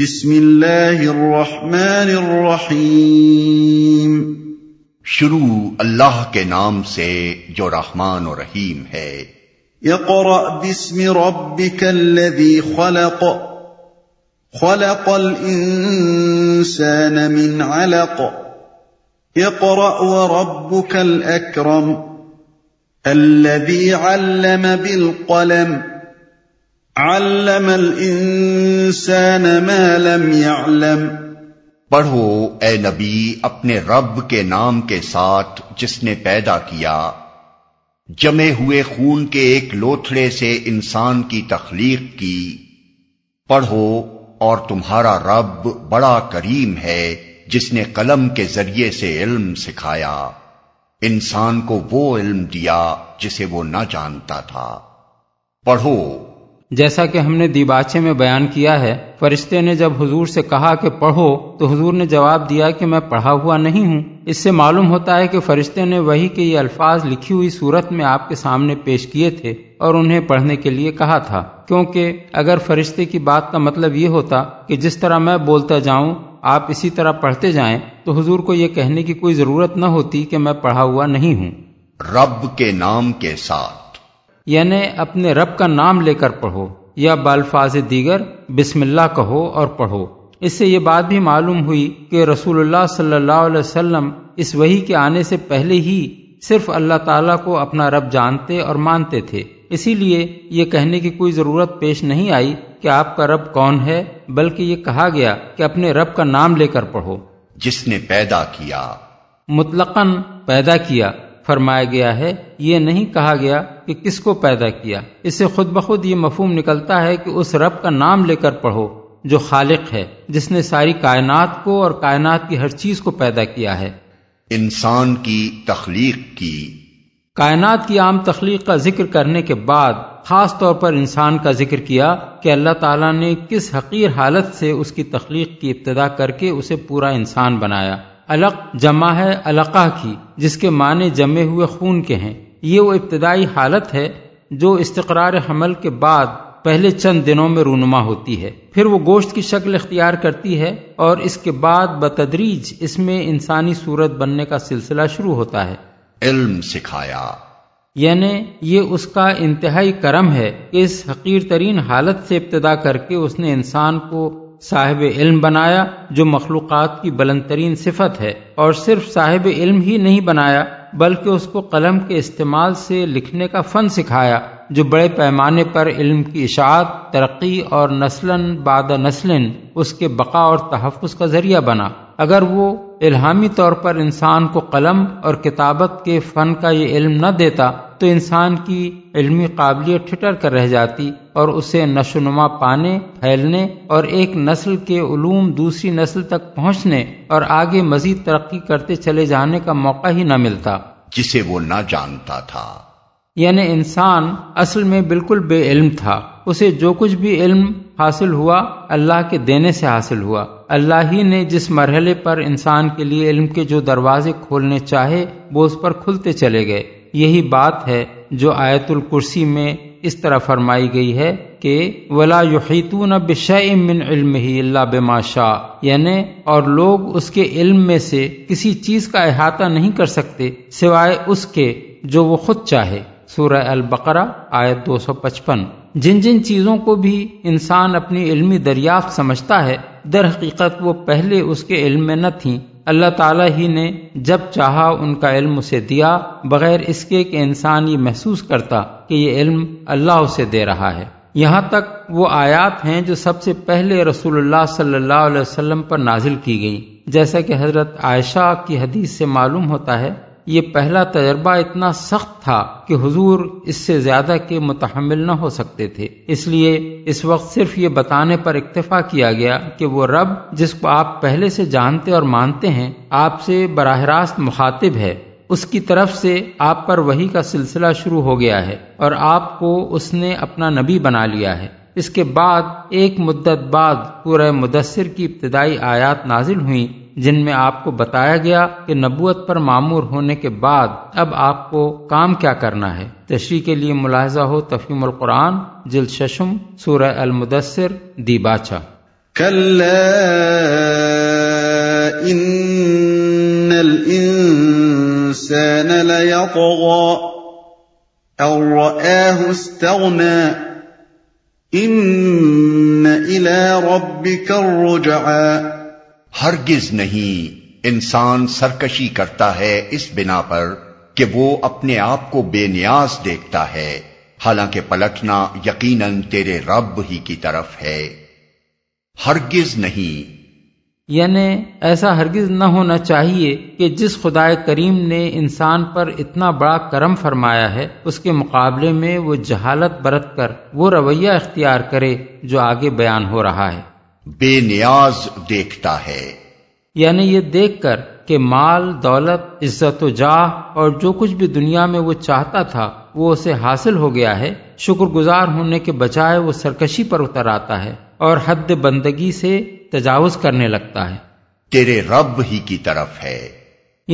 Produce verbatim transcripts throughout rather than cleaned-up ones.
بسم اللہ الرحمن الرحیم۔ شروع اللہ کے نام سے جو رحمان و رحیم ہے۔ اقرأ بسم ربک الذی خلق، خلق الانسان من علق، اقرأ وربک الاکرم الذی علم بالقلم، علم الانسان ما لم يعلم۔ پڑھو اے نبی اپنے رب کے نام کے ساتھ جس نے پیدا کیا، جمے ہوئے خون کے ایک لوتھڑے سے انسان کی تخلیق کی۔ پڑھو اور تمہارا رب بڑا کریم ہے جس نے قلم کے ذریعے سے علم سکھایا، انسان کو وہ علم دیا جسے وہ نہ جانتا تھا۔ پڑھو جیسا کہ ہم نے دیباچے میں بیان کیا ہے، فرشتے نے جب حضور سے کہا کہ پڑھو تو حضور نے جواب دیا کہ میں پڑھا ہوا نہیں ہوں۔ اس سے معلوم ہوتا ہے کہ فرشتے نے وحی کے یہ الفاظ لکھی ہوئی صورت میں آپ کے سامنے پیش کیے تھے اور انہیں پڑھنے کے لیے کہا تھا، کیونکہ اگر فرشتے کی بات کا مطلب یہ ہوتا کہ جس طرح میں بولتا جاؤں آپ اسی طرح پڑھتے جائیں تو حضور کو یہ کہنے کی کوئی ضرورت نہ ہوتی کہ میں پڑھا ہوا نہیں ہوں۔ رب کے نام کے ساتھ یعنی اپنے رب کا نام لے کر پڑھو، یا بالفاظ دیگر بسم اللہ کہو اور پڑھو۔ اس سے یہ بات بھی معلوم ہوئی کہ رسول اللہ صلی اللہ علیہ وسلم اس وحی کے آنے سے پہلے ہی صرف اللہ تعالیٰ کو اپنا رب جانتے اور مانتے تھے، اسی لیے یہ کہنے کی کوئی ضرورت پیش نہیں آئی کہ آپ کا رب کون ہے، بلکہ یہ کہا گیا کہ اپنے رب کا نام لے کر پڑھو۔ جس نے پیدا کیا، مطلقاً پیدا کیا فرمایا گیا ہے، یہ نہیں کہا گیا کہ کس کو پیدا کیا۔ اس سے خود بخود یہ مفہوم نکلتا ہے کہ اس رب کا نام لے کر پڑھو جو خالق ہے، جس نے ساری کائنات کو اور کائنات کی ہر چیز کو پیدا کیا ہے، انسان کی تخلیق کی۔ کائنات کی عام تخلیق کا ذکر کرنے کے بعد خاص طور پر انسان کا ذکر کیا کہ اللہ تعالیٰ نے کس حقیر حالت سے اس کی تخلیق کی ابتدا کر کے اسے پورا انسان بنایا۔ علق جمع ہے علقہ کی، جس کے معنی جمے ہوئے خون کے ہیں۔ یہ وہ ابتدائی حالت ہے جو استقرار حمل کے بعد پہلے چند دنوں میں رونما ہوتی ہے، پھر وہ گوشت کی شکل اختیار کرتی ہے اور اس کے بعد بتدریج اس میں انسانی صورت بننے کا سلسلہ شروع ہوتا ہے۔ علم سکھایا یعنی یہ اس کا انتہائی کرم ہے کہ اس حقیر ترین حالت سے ابتدا کر کے اس نے انسان کو صاحب علم بنایا، جو مخلوقات کی بلند ترین صفت ہے، اور صرف صاحب علم ہی نہیں بنایا بلکہ اس کو قلم کے استعمال سے لکھنے کا فن سکھایا، جو بڑے پیمانے پر علم کی اشاعت، ترقی اور نسلاً بعد نسلاً اس کے بقا اور تحفظ کا ذریعہ بنا۔ اگر وہ الہامی طور پر انسان کو قلم اور کتابت کے فن کا یہ علم نہ دیتا تو انسان کی علمی قابلیت ٹھٹر کر رہ جاتی اور اسے نشو و نما پانے، پھیلنے اور ایک نسل کے علوم دوسری نسل تک پہنچنے اور آگے مزید ترقی کرتے چلے جانے کا موقع ہی نہ ملتا، جسے وہ نہ جانتا تھا۔ یعنی انسان اصل میں بالکل بے علم تھا، اسے جو کچھ بھی علم حاصل ہوا اللہ کے دینے سے حاصل ہوا۔ اللہ ہی نے جس مرحلے پر انسان کے لیے علم کے جو دروازے کھولنے چاہے وہ اس پر کھلتے چلے گئے۔ یہی بات ہے جو آیت الکرسی میں اس طرح فرمائی گئی ہے کہ وَلَا يُحِيطُونَ بِشَيْءٍ مِّنْ عِلْمِهِ إِلَّا بِمَا شَاءَ، یعنی اور لوگ اس کے علم میں سے کسی چیز کا احاطہ نہیں کر سکتے سوائے اس کے جو وہ خود چاہے۔ سورہ البقرہ آیت دو سو پچپن۔ جن جن چیزوں کو بھی انسان اپنی علمی دریافت سمجھتا ہے در حقیقت وہ پہلے اس کے علم میں نہ تھیں، اللہ تعالیٰ ہی نے جب چاہا ان کا علم اسے دیا، بغیر اس کے کہ انسان یہ محسوس کرتا کہ یہ علم اللہ اسے دے رہا ہے۔ یہاں تک وہ آیات ہیں جو سب سے پہلے رسول اللہ صلی اللہ علیہ وسلم پر نازل کی گئیں، جیسا کہ حضرت عائشہ کی حدیث سے معلوم ہوتا ہے۔ یہ پہلا تجربہ اتنا سخت تھا کہ حضور اس سے زیادہ کے متحمل نہ ہو سکتے تھے، اس لیے اس وقت صرف یہ بتانے پر اکتفا کیا گیا کہ وہ رب جس کو آپ پہلے سے جانتے اور مانتے ہیں آپ سے براہ راست مخاطب ہے۔ اس کی طرف سے آپ پر وحی کا سلسلہ شروع ہو گیا ہے اور آپ کو اس نے اپنا نبی بنا لیا ہے۔ اس کے بعد ایک مدت بعد سورہ مدثر کی ابتدائی آیات نازل ہوئیں، جن میں آپ کو بتایا گیا کہ نبوت پر مامور ہونے کے بعد اب آپ کو کام کیا کرنا ہے۔ تشریح کے لیے ملاحظہ ہو تفہیم القرآن جلد ششم، سورہ المدثر، دیباچہ۔ كلا إن الإنسان ليطغى أن رآه استغنى إن إلى ربك الرجعى۔ ہرگز نہیں، انسان سرکشی کرتا ہے اس بنا پر کہ وہ اپنے آپ کو بے نیاز دیکھتا ہے، حالانکہ پلٹنا یقیناً تیرے رب ہی کی طرف ہے۔ ہرگز نہیں یعنی ایسا ہرگز نہ ہونا چاہیے کہ جس خدا کریم نے انسان پر اتنا بڑا کرم فرمایا ہے، اس کے مقابلے میں وہ جہالت برت کر وہ رویہ اختیار کرے جو آگے بیان ہو رہا ہے۔ بے نیاز دیکھتا ہے یعنی یہ دیکھ کر کہ مال، دولت، عزت و جاہ اور جو کچھ بھی دنیا میں وہ چاہتا تھا وہ اسے حاصل ہو گیا ہے، شکر گزار ہونے کے بجائے وہ سرکشی پر اتر آتا ہے اور حد بندگی سے تجاوز کرنے لگتا ہے۔ تیرے رب ہی کی طرف ہے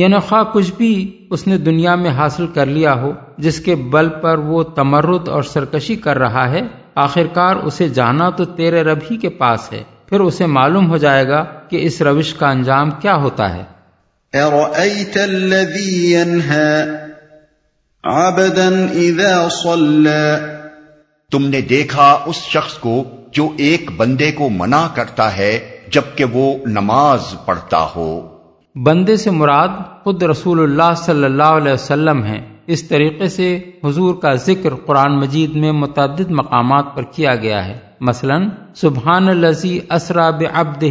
یعنی خواہ کچھ بھی اس نے دنیا میں حاصل کر لیا ہو جس کے بل پر وہ تمرد اور سرکشی کر رہا ہے، آخرکار اسے جانا تو تیرے رب ہی کے پاس ہے، پھر اسے معلوم ہو جائے گا کہ اس روش کا انجام کیا ہوتا ہے۔ اَرَأَيْتَ الَّذِي يَنْهَى عَبْدًا اِذَا صَلَّى، تم نے دیکھا اس شخص کو جو ایک بندے کو منع کرتا ہے جبکہ وہ نماز پڑھتا ہو۔ بندے سے مراد خود رسول اللہ صلی اللہ علیہ وسلم ہیں۔ اس طریقے سے حضور کا ذکر قرآن مجید میں متعدد مقامات پر کیا گیا ہے، مثلا سبحان الذی اسرا بعبدہ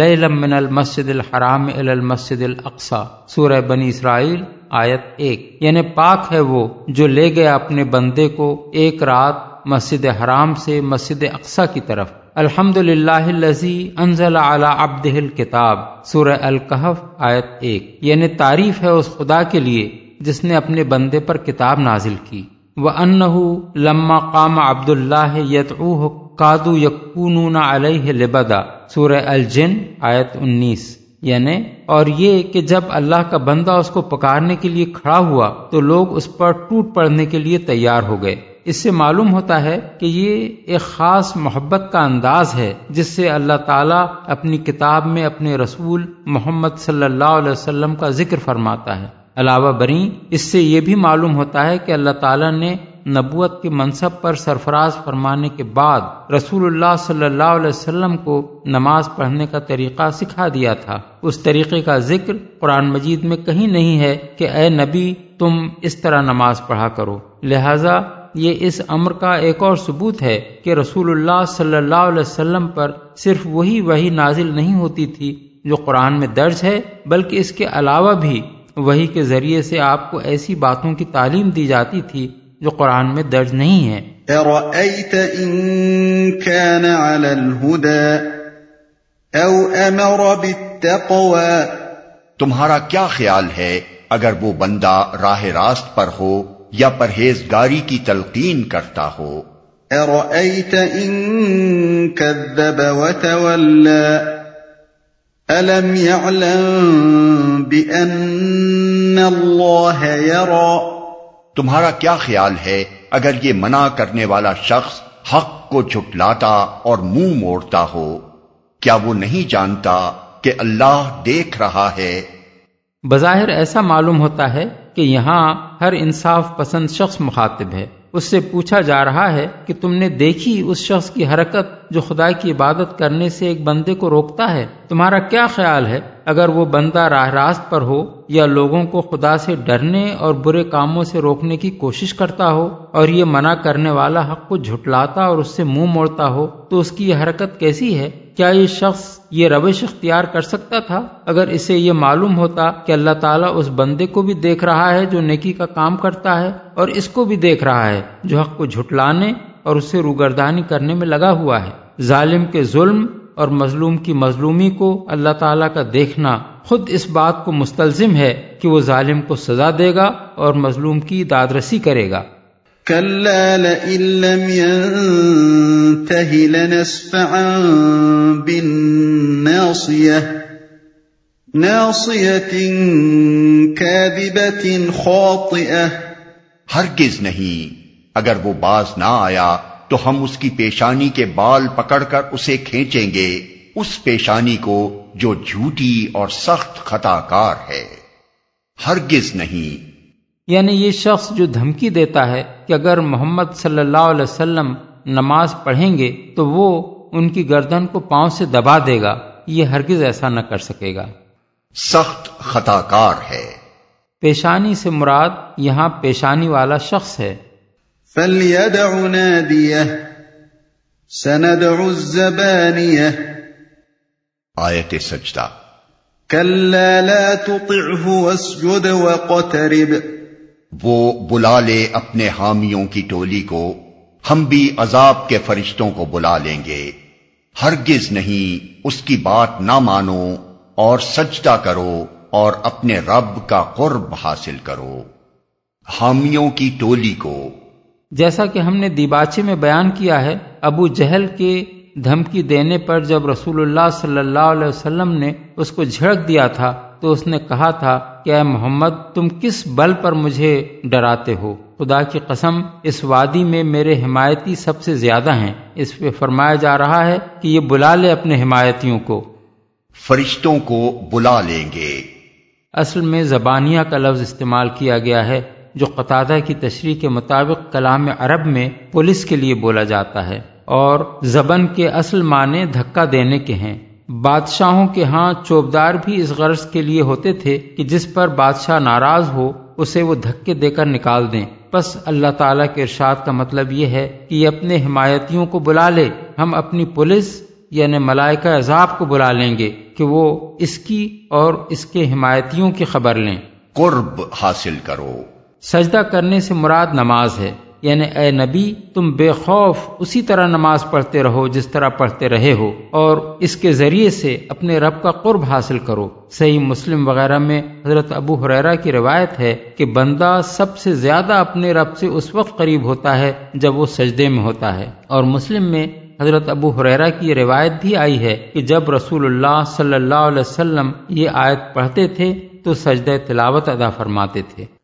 لیلا من المسجد الحرام الی المسجد الاقصی، سورہ بنی اسرائیل آیت ایک، یعنی پاک ہے وہ جو لے گیا اپنے بندے کو ایک رات مسجد حرام سے مسجد اقصی کی طرف۔ الحمدللہ الذی انزل علی عبدہ الکتاب، سورہ الکہف آیت ایک، یعنی تعریف ہے اس خدا کے لیے جس نے اپنے بندے پر کتاب نازل کی۔ وَأَنَّهُ لَمَّا قَامَ عَبْدُ اللَّهِ يَدْعُوهُ قَادُوا يَكُونُونَ عَلَيْهِ لِبَدًا، سورہ الجن آیت انیس، یعنی اور یہ کہ جب اللہ کا بندہ اس کو پکارنے کے لیے کھڑا ہوا تو لوگ اس پر ٹوٹ پڑنے کے لیے تیار ہو گئے۔ اس سے معلوم ہوتا ہے کہ یہ ایک خاص محبت کا انداز ہے جس سے اللہ تعالیٰ اپنی کتاب میں اپنے رسول محمد صلی اللہ علیہ وسلم کا ذکر فرماتا ہے۔ علاوہ بریں اس سے یہ بھی معلوم ہوتا ہے کہ اللہ تعالیٰ نے نبوت کے منصب پر سرفراز فرمانے کے بعد رسول اللہ صلی اللہ علیہ وسلم کو نماز پڑھنے کا طریقہ سکھا دیا تھا۔ اس طریقے کا ذکر قرآن مجید میں کہیں نہیں ہے کہ اے نبی تم اس طرح نماز پڑھا کرو، لہذا یہ اس امر کا ایک اور ثبوت ہے کہ رسول اللہ صلی اللہ علیہ وسلم پر صرف وہی وحی نازل نہیں ہوتی تھی جو قرآن میں درج ہے، بلکہ اس کے علاوہ بھی وحی کے ذریعے سے آپ کو ایسی باتوں کی تعلیم دی جاتی تھی جو قرآن میں درج نہیں ہے۔ اَرَأَيْتَ إِن كَانَ عَلَى الْهُدَى أَوْ أَمَرَ بِالتَّقْوَى، تمہارا کیا خیال ہے اگر وہ بندہ راہ راست پر ہو یا پرہیزگاری کی تلقین کرتا ہو۔ اَرَأَيْتَ إِن كَذَّبَ وَتَوَلَّى أَلَمْ يَعْلَمْ بِأَنَّ اللَّهَ يَرَى، تمہارا کیا خیال ہے اگر یہ منع کرنے والا شخص حق کو جھٹلاتا اور منہ موڑتا ہو، کیا وہ نہیں جانتا کہ اللہ دیکھ رہا ہے۔ بظاہر ایسا معلوم ہوتا ہے کہ یہاں ہر انصاف پسند شخص مخاطب ہے، اس سے پوچھا جا رہا ہے کہ تم نے دیکھی اس شخص کی حرکت جو خدا کی عبادت کرنے سے ایک بندے کو روکتا ہے، تمہارا کیا خیال ہے اگر وہ بندہ راہ راست پر ہو یا لوگوں کو خدا سے ڈرنے اور برے کاموں سے روکنے کی کوشش کرتا ہو اور یہ منع کرنے والا حق کو جھٹلاتا اور اس سے منہ موڑتا ہو تو اس کی یہ حرکت کیسی ہے، کیا یہ شخص یہ روش اختیار کر سکتا تھا اگر اسے یہ معلوم ہوتا کہ اللہ تعالیٰ اس بندے کو بھی دیکھ رہا ہے جو نیکی کا کام کرتا ہے اور اس کو بھی دیکھ رہا ہے جو حق کو جھٹلانے اور اسے روگردانی کرنے میں لگا ہوا ہے۔ ظالم کے ظلم اور مظلوم کی مظلومی کو اللہ تعالیٰ کا دیکھنا خود اس بات کو مستلزم ہے کہ وہ ظالم کو سزا دے گا اور مظلوم کی دادرسی کرے گا۔ كلا لئن لم ينته لنسفعا بالناصية ناصية كاذبة خاطئة، ہرگز نہیں اگر وہ باز نہ آیا تو ہم اس کی پیشانی کے بال پکڑ کر اسے کھینچیں گے اس پیشانی کو جو جھوٹی اور سخت خطا کار ہے، ہرگز نہیں۔ یعنی یہ شخص جو دھمکی دیتا ہے کہ اگر محمد صلی اللہ علیہ وسلم نماز پڑھیں گے تو وہ ان کی گردن کو پاؤں سے دبا دے گا، یہ ہرگز ایسا نہ کر سکے گا، سخت خطا کار ہے۔ پیشانی سے مراد یہاں پیشانی والا شخص ہے۔ فَلْيَدْعُ نَادِيَهُ سَنَدْعُ الزَّبَانِيَهُ، آیت سجدہ۔ كَلَّا لَا تُطِعْهُ وَاسْجُدْ وَاقْتَرِبْ، وہ بلا لے اپنے حامیوں کی ٹولی کو، ہم بھی عذاب کے فرشتوں کو بلا لیں گے، ہرگز نہیں اس کی بات نہ مانو اور سجدہ کرو اور اپنے رب کا قرب حاصل کرو، حامیوں کی ٹولی کو۔ جیسا کہ ہم نے دیباچے میں بیان کیا ہے، ابو جہل کے دھمکی دینے پر جب رسول اللہ صلی اللہ علیہ وسلم نے اس کو جھڑک دیا تھا تو اس نے کہا تھا کہ اے محمد، تم کس بل پر مجھے ڈراتے ہو؟ خدا کی قسم اس وادی میں میرے حمایتی سب سے زیادہ ہیں۔ اس پہ فرمایا جا رہا ہے کہ یہ بلا لے اپنے حمایتیوں کو، فرشتوں کو بلا لیں گے۔ اصل میں زبانیہ کا لفظ استعمال کیا گیا ہے جو قتادہ کی تشریح کے مطابق کلام عرب میں پولیس کے لیے بولا جاتا ہے، اور زبن کے اصل معنی دھکا دینے کے ہیں۔ بادشاہوں کے ہاں چوبدار بھی اس غرض کے لیے ہوتے تھے کہ جس پر بادشاہ ناراض ہو اسے وہ دھکے دے کر نکال دیں۔ بس اللہ تعالیٰ کے ارشاد کا مطلب یہ ہے کہ یہ اپنے حمایتیوں کو بلا لے، ہم اپنی پولیس یعنی ملائکہ عذاب کو بلا لیں گے کہ وہ اس کی اور اس کے حمایتیوں کی خبر لیں، قرب حاصل کرو۔ سجدہ کرنے سے مراد نماز ہے، یعنی اے نبی، تم بے خوف اسی طرح نماز پڑھتے رہو جس طرح پڑھتے رہے ہو، اور اس کے ذریعے سے اپنے رب کا قرب حاصل کرو۔ صحیح مسلم وغیرہ میں حضرت ابو ہریرہ کی روایت ہے کہ بندہ سب سے زیادہ اپنے رب سے اس وقت قریب ہوتا ہے جب وہ سجدے میں ہوتا ہے، اور مسلم میں حضرت ابو ہریرہ کی روایت بھی آئی ہے کہ جب رسول اللہ صلی اللہ علیہ وسلم یہ آیت پڑھتے تھے تو سجدہ تلاوت ادا فرماتے تھے۔